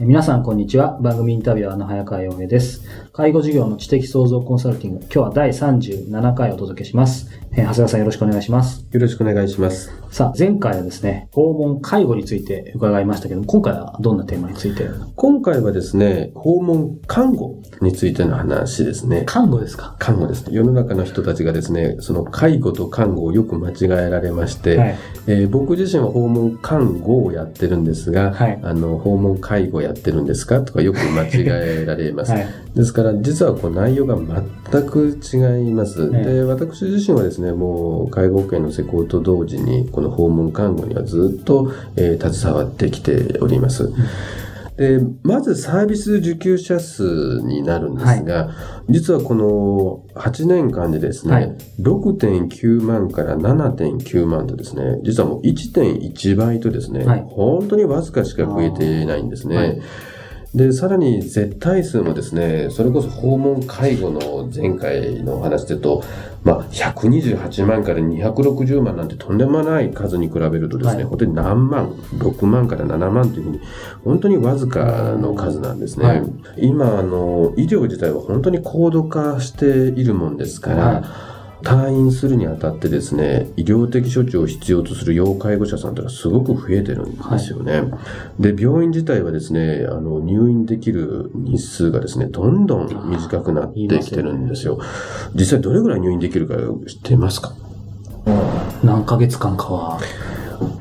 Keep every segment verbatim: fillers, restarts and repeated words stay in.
皆さんこんにちは。番組インタビュアーの早川洋平です。介護事業の知的創造コンサルティング、今日はだいさんじゅうななかいお届けします。えー、長谷川さん、よろしくお願いします。よろしくお願いします。さあ、前回はですね、訪問介護について伺いましたけども、今回はどんなテーマについて？今回はですね、訪問看護についての話ですね。看護ですか？看護です。世の中の人たちがですね、その介護と看護をよく間違えられまして、はい、えー、僕自身は訪問看護をやってるんですが、はい、あの訪問介護やってるんですかとかよく間違えられます。はい、ですから実はこう内容が全く違います。はい、で、私自身はですね、もう介護保険の施行と同時にこの訪問看護にはずっと、えー、携わってきております。で、まずサービス受給者数になるんですが、はい、実はこのはちねんかんでですね、はい、ろくてんきゅうまんからななてんきゅうまんとですね、実はもう いってんいちばいとですね、はい、本当にわずかしか増えていないんですね。はい、で、さらに絶対数もですね、それこそ訪問介護の前回のお話でと、まあ、ひゃくにじゅうはちまんからにひゃくろくじゅうまんなんてとんでもない数に比べるとですね、はい、本当に何万、ろくまんからななまんというふうに本当にわずかの数なんですね。はい、今あの医療自体は本当に高度化しているもんですから、はい、退院するにあたってですね、医療的処置を必要とする要介護者さんというのはすごく増えてるんですよね。はい、で、病院自体はですね、あの入院できる日数がですね、どんどん短くなってきてるんですよ。実際どれぐらい入院できるか知ってますか？うん、何ヶ月間かは。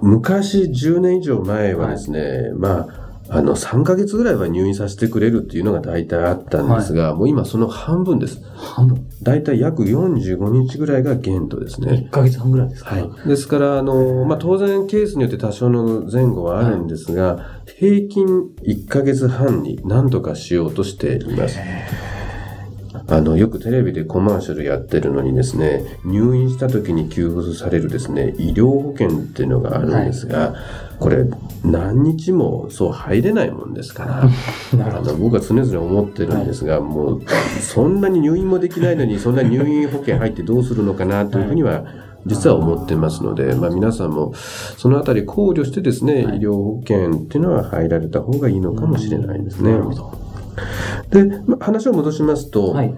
昔じゅうねんいじょうまえはですね、はい、まああのさんかげつぐらいは入院させてくれるっていうのが大体あったんですが、はい、もう今その半分です。半分、大体約よんじゅうごにちぐらいが限度ですね。いっかげつはんぐらいですか？はい、ですからあの、まあ、当然ケースによって多少の前後はあるんですが、はい、平均いっかげつはんに何とかしようとしています。あのよくテレビでコマーシャルやってるのにですね、入院した時に給付されるですね、医療保険っていうのがあるんですが、はい、これ何日もそう入れないもんですからあの僕は常々思ってるんですが、はい、もうそんなに入院もできないのにそんな入院保険入ってどうするのかなというふうには実は思ってますので、まあ、皆さんもそのあたり考慮してですね、はい、医療保険っていうのは入られた方がいいのかもしれないですね。なるほど。で、話を戻しますと、はい、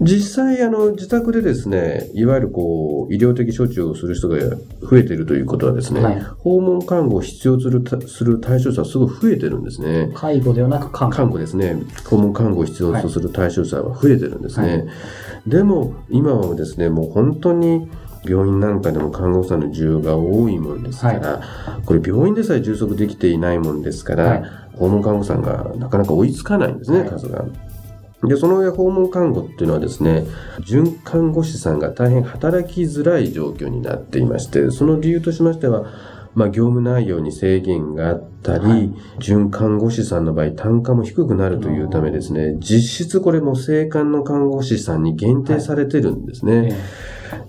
実際あの自宅でですね、いわゆるこう医療的処置をする人が増えているということはですね、はい、訪問看護を必要する、する対象者はすごい増えてるんですね。介護ではなく看護。看護ですね。訪問看護を必要とする対象者は増えてるんですね。はい、でも今はですね、もう本当に病院なんかでも看護師さんの需要が多いもんですから、はい、これ病院でさえ充足できていないもんですから、はい、訪問看護師さんがなかなか追いつかないんですね、はい、数が。で、その上訪問看護っていうのはですね、準看護師さんが大変働きづらい状況になっていまして、その理由としましては、まあ、業務内容に制限があったり、はい、準看護師さんの場合単価も低くなるというためですね、実質これも正看の看護師さんに限定されてるんですね。はい、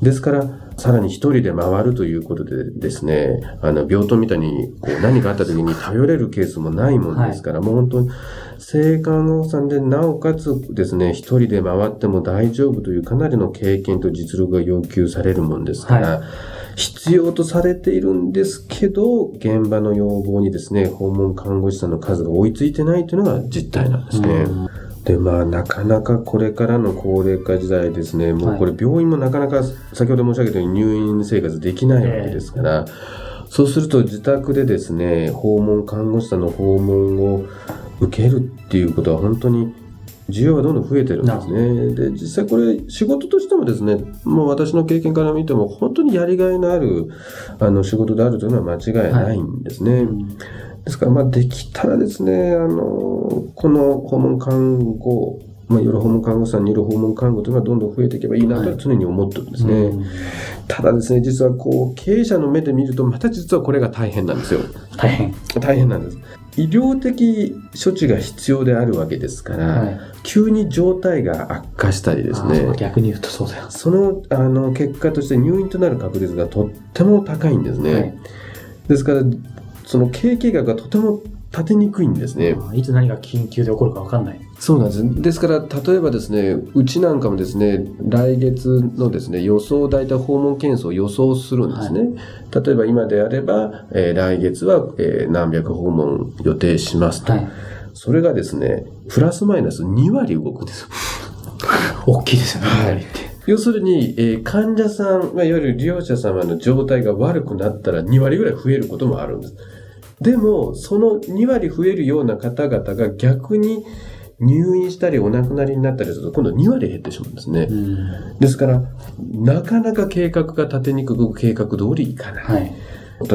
ですからさらに一人で回るということでですね、あの病棟みたいにこう何かあった時に頼れるケースもないもんですから、はい、もう本当に正看護師さんでなおかつですね、一人で回っても大丈夫というかなりの経験と実力が要求されるもんですから、はい、必要とされているんですけど、現場の要望にですね、訪問看護師さんの数が追いついてないというのが実態なんですね。うん、で、まあ、なかなかこれからの高齢化時代ですね、もうこれ病院もなかなか先ほど申し上げたように入院生活できないわけですから、そうすると自宅でですね、訪問看護師さんの訪問を受けるっていうことは本当に需要がどんどん増えてるんですね。で、実際これ仕事としてもですね、もう私の経験から見ても本当にやりがいのあるあの仕事であるというのは間違いないんですね、はい。ですからまあできたらですね、あのこの訪問看護、まあ、夜訪問看護さんにいる訪問看護というのがどんどん増えていけばいいなと常に思ってるんですね、はい。うん、ただですね、実はこう経営者の目で見るとまた実はこれが大変なんですよ。大変大変なんです。医療的処置が必要であるわけですから、はい、急に状態が悪化したりですね、逆に言うとそうだよ、その、あの結果として入院となる確率がとっても高いんですね、はい、ですからその経営計画がとても立てにくいんですね。いつ何が緊急で起こるか分かんない。そうなんです。ですから例えばですね、うちなんかもですね、来月のですね予想、大体訪問件数を予想するんですね、はい、例えば今であれば、えー、来月は、えー、何百訪問予定しますと、はい、それがですねプラスマイナスにわり動くんです大きいですよね、はい、って要するに、えー、患者さん、まあ、いわゆる利用者様の状態が悪くなったらにわりぐらい増えることもあるんです。でもそのにわり増えるような方々が逆に入院したりお亡くなりになったりすると今度にわり減ってしまうんですね。うん、ですからなかなか計画が立てにくく計画通りいかない、はい。例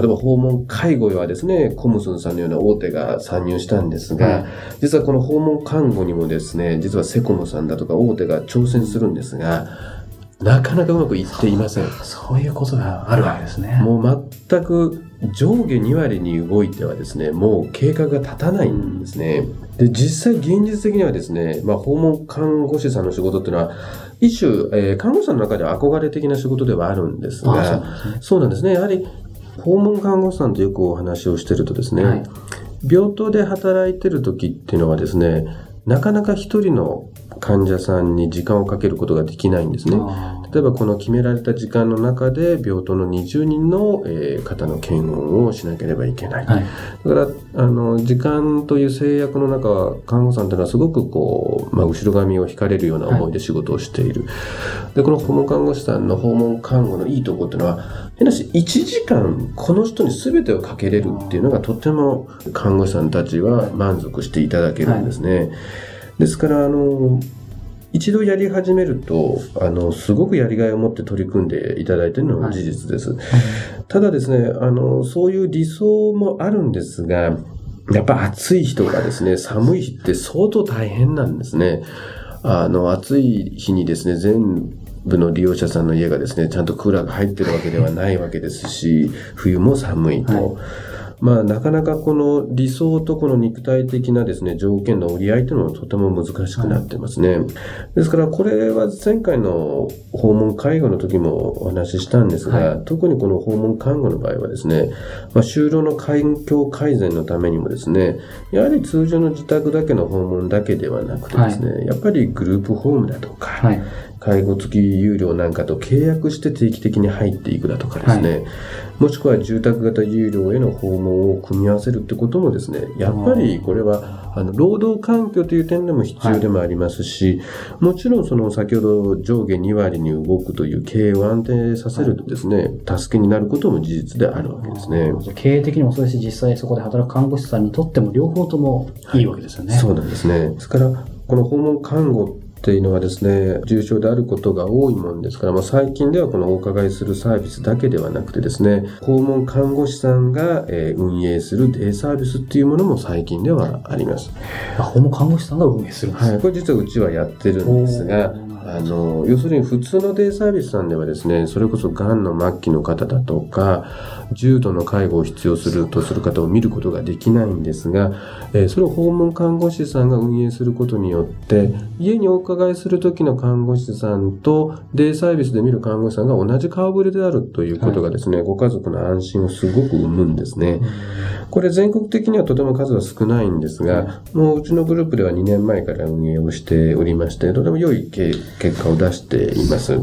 えば訪問介護はですね、コムスンさんのような大手が参入したんですが、はい、実はこの訪問看護にもですね、実はセコムさんだとか大手が挑戦するんですが、なかなかうまくいっていません。そう、そういうことがあるわけですね。もう全く上下にわりに動いてはですね、もう計画が立たないんですね。で、実際現実的にはですね、まあ、訪問看護師さんの仕事っていうのは一種、えー、看護師さんの中では憧れ的な仕事ではあるんですが、そうですね、そうなんですね。やはり訪問看護師さんとよくお話をしているとですね、はい、病棟で働いてる時っていうのはですね、なかなか一人の患者さんに時間をかけることができないんですね。例えばこの決められた時間の中で病棟のにじゅうにんの、えー、方の検温をしなければいけない、はい、だからあの時間という制約の中、看護さんというのはすごくこう、まあ、後ろ髪を引かれるような思いで仕事をしている、はい、でこの訪問看護師さんの訪問看護のいいところというのは、変なしいちじかんこの人に全てをかけれるっていうのがとても看護師さんたちは満足していただけるんですね、はい。ですからあの一度やり始めるとあのすごくやりがいを持って取り組んでいただいているのは事実です、はい、ただですね、あのそういう理想もあるんですが、やっぱ暑い日とかですね、寒い日って相当大変なんですね。あの暑い日にですね、全部の利用者さんの家がですねちゃんとクーラーが入ってるわけではないわけですし、冬も寒いと、はい、まあ、なかなかこの理想とこの肉体的なですね条件の折り合いというのはとても難しくなってますね、はい。ですからこれは前回の訪問介護の時もお話ししたんですが、はい、特にこの訪問看護の場合はですね、まあ、就労の環境改善のためにもですね、やはり通常の自宅だけの訪問だけではなくてですね、はい、やっぱりグループホームだとか、はい、介護付き有料なんかと契約して定期的に入っていくだとかですね、はい、もしくは住宅型有料への訪問を組み合わせるってこともですね、やっぱりこれはあの労働環境という点でも必要でもありますし、はい、もちろんその先ほど上下にわりに動くという経営を安定させるとですね、はい、助けになることも事実であるわけですね。経営的にもそうですし、実際そこで働く看護師さんにとっても両方ともいいわけですよね、はい、そうなんですね。ですからこの訪問看護っていうのはですね、重症であることが多いもんですから、まあ、最近ではこのお伺いするサービスだけではなくてですね、訪問看護師さんが運営するデイサービスっていうものも最近ではあります。あ、訪問看護師さんが運営するんです。はい、これ実はうちはやってるんですが、あの要するに普通のデイサービスさんではですね、それこそがんの末期の方だとか重度の介護を必要するとする方を見ることができないんですが、えー、それを訪問看護師さんが運営することによって、家にお伺いする時の看護師さんとデイサービスで見る看護師さんが同じ顔ぶれであるということがですね、はい、ご家族の安心をすごく生むんですね。これ全国的にはとても数は少ないんですが、もううちのグループではにねんまえから運営をしておりまして、とても良い経営結果を出しています。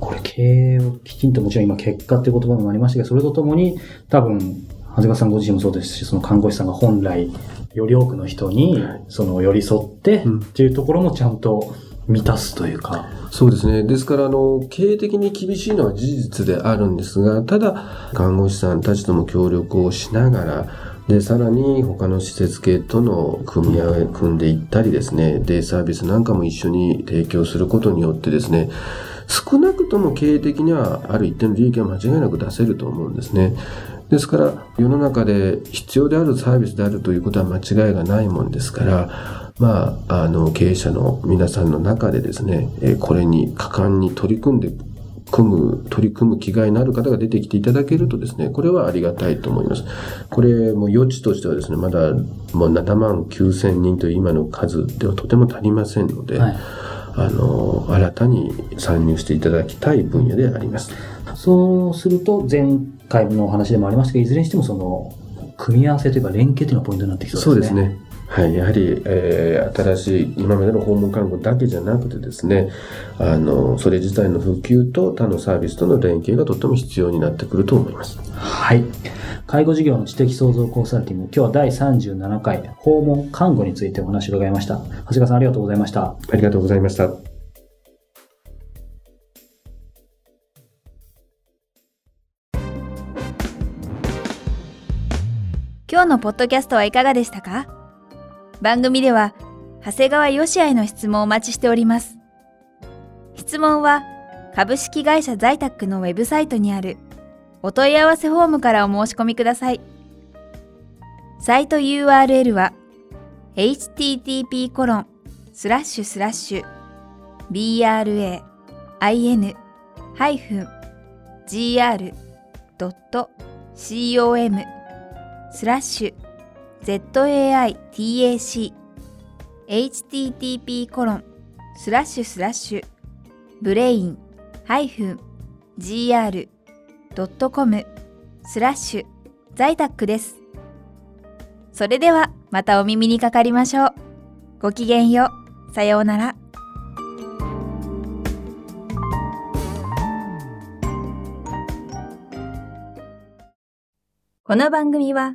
これ経営をきちんと、もちろん今結果という言葉もありましたが、それとともに多分長谷川さんご自身もそうですし、その看護師さんが本来より多くの人にその寄り添ってっていうところもちゃんと満たすというか、うん、そうですね。ですからあの経営的に厳しいのは事実であるんですが、ただ看護師さんたちとも協力をしながら、でさらに他の施設系との組み合わせ組んでいったりですね、デイサービスなんかも一緒に提供することによってですね、少なくとも経営的にはある一定の利益は間違いなく出せると思うんですね。ですから世の中で必要であるサービスであるということは間違いがないもんですから、まあ、あの経営者の皆さんの中でですね、これに果敢に取り組んで組む取り組む気概のある方が出てきていただけるとですね、これはありがたいと思います。これも余地としてはですね、まだもうななまんきゅうせんにんという今の数ではとても足りませんので、はい、あの新たに参入していただきたい分野であります。そうすると前回のお話でもありましたが、いずれにしてもその組み合わせというか連携というのがポイントになってきそうですね。そうですね、はい、やはり、えー、新しい今までの訪問看護だけじゃなくてですね、あのそれ自体の普及と他のサービスとの連携がとっても必要になってくると思います。はい、介護事業の知的創造コンサルティング、今日はだいさんじゅうななかい訪問看護についてお話を伺いました。長谷川さん、ありがとうございました。ありがとうございました。今日のポッドキャストはいかがでしたか？番組では長谷川義也への質問をお待ちしております。質問は株式会社在宅のウェブサイトにあるお問い合わせフォームからお申し込みください。サイト ユーアールエル は エイチティーティーピーコロンスラッシュスラッシュビーアールエーアイエヌハイフンジーアールドットシーオーエムスラッシュゼットエーアイティーエーシーエイチティーティーピーコロンスラッシュスラッシュブレインハイフンジーアールドットコムスラッシュ在宅です。それではまたお耳にかかりましょう。ごきげんよう。さようなら。この番組は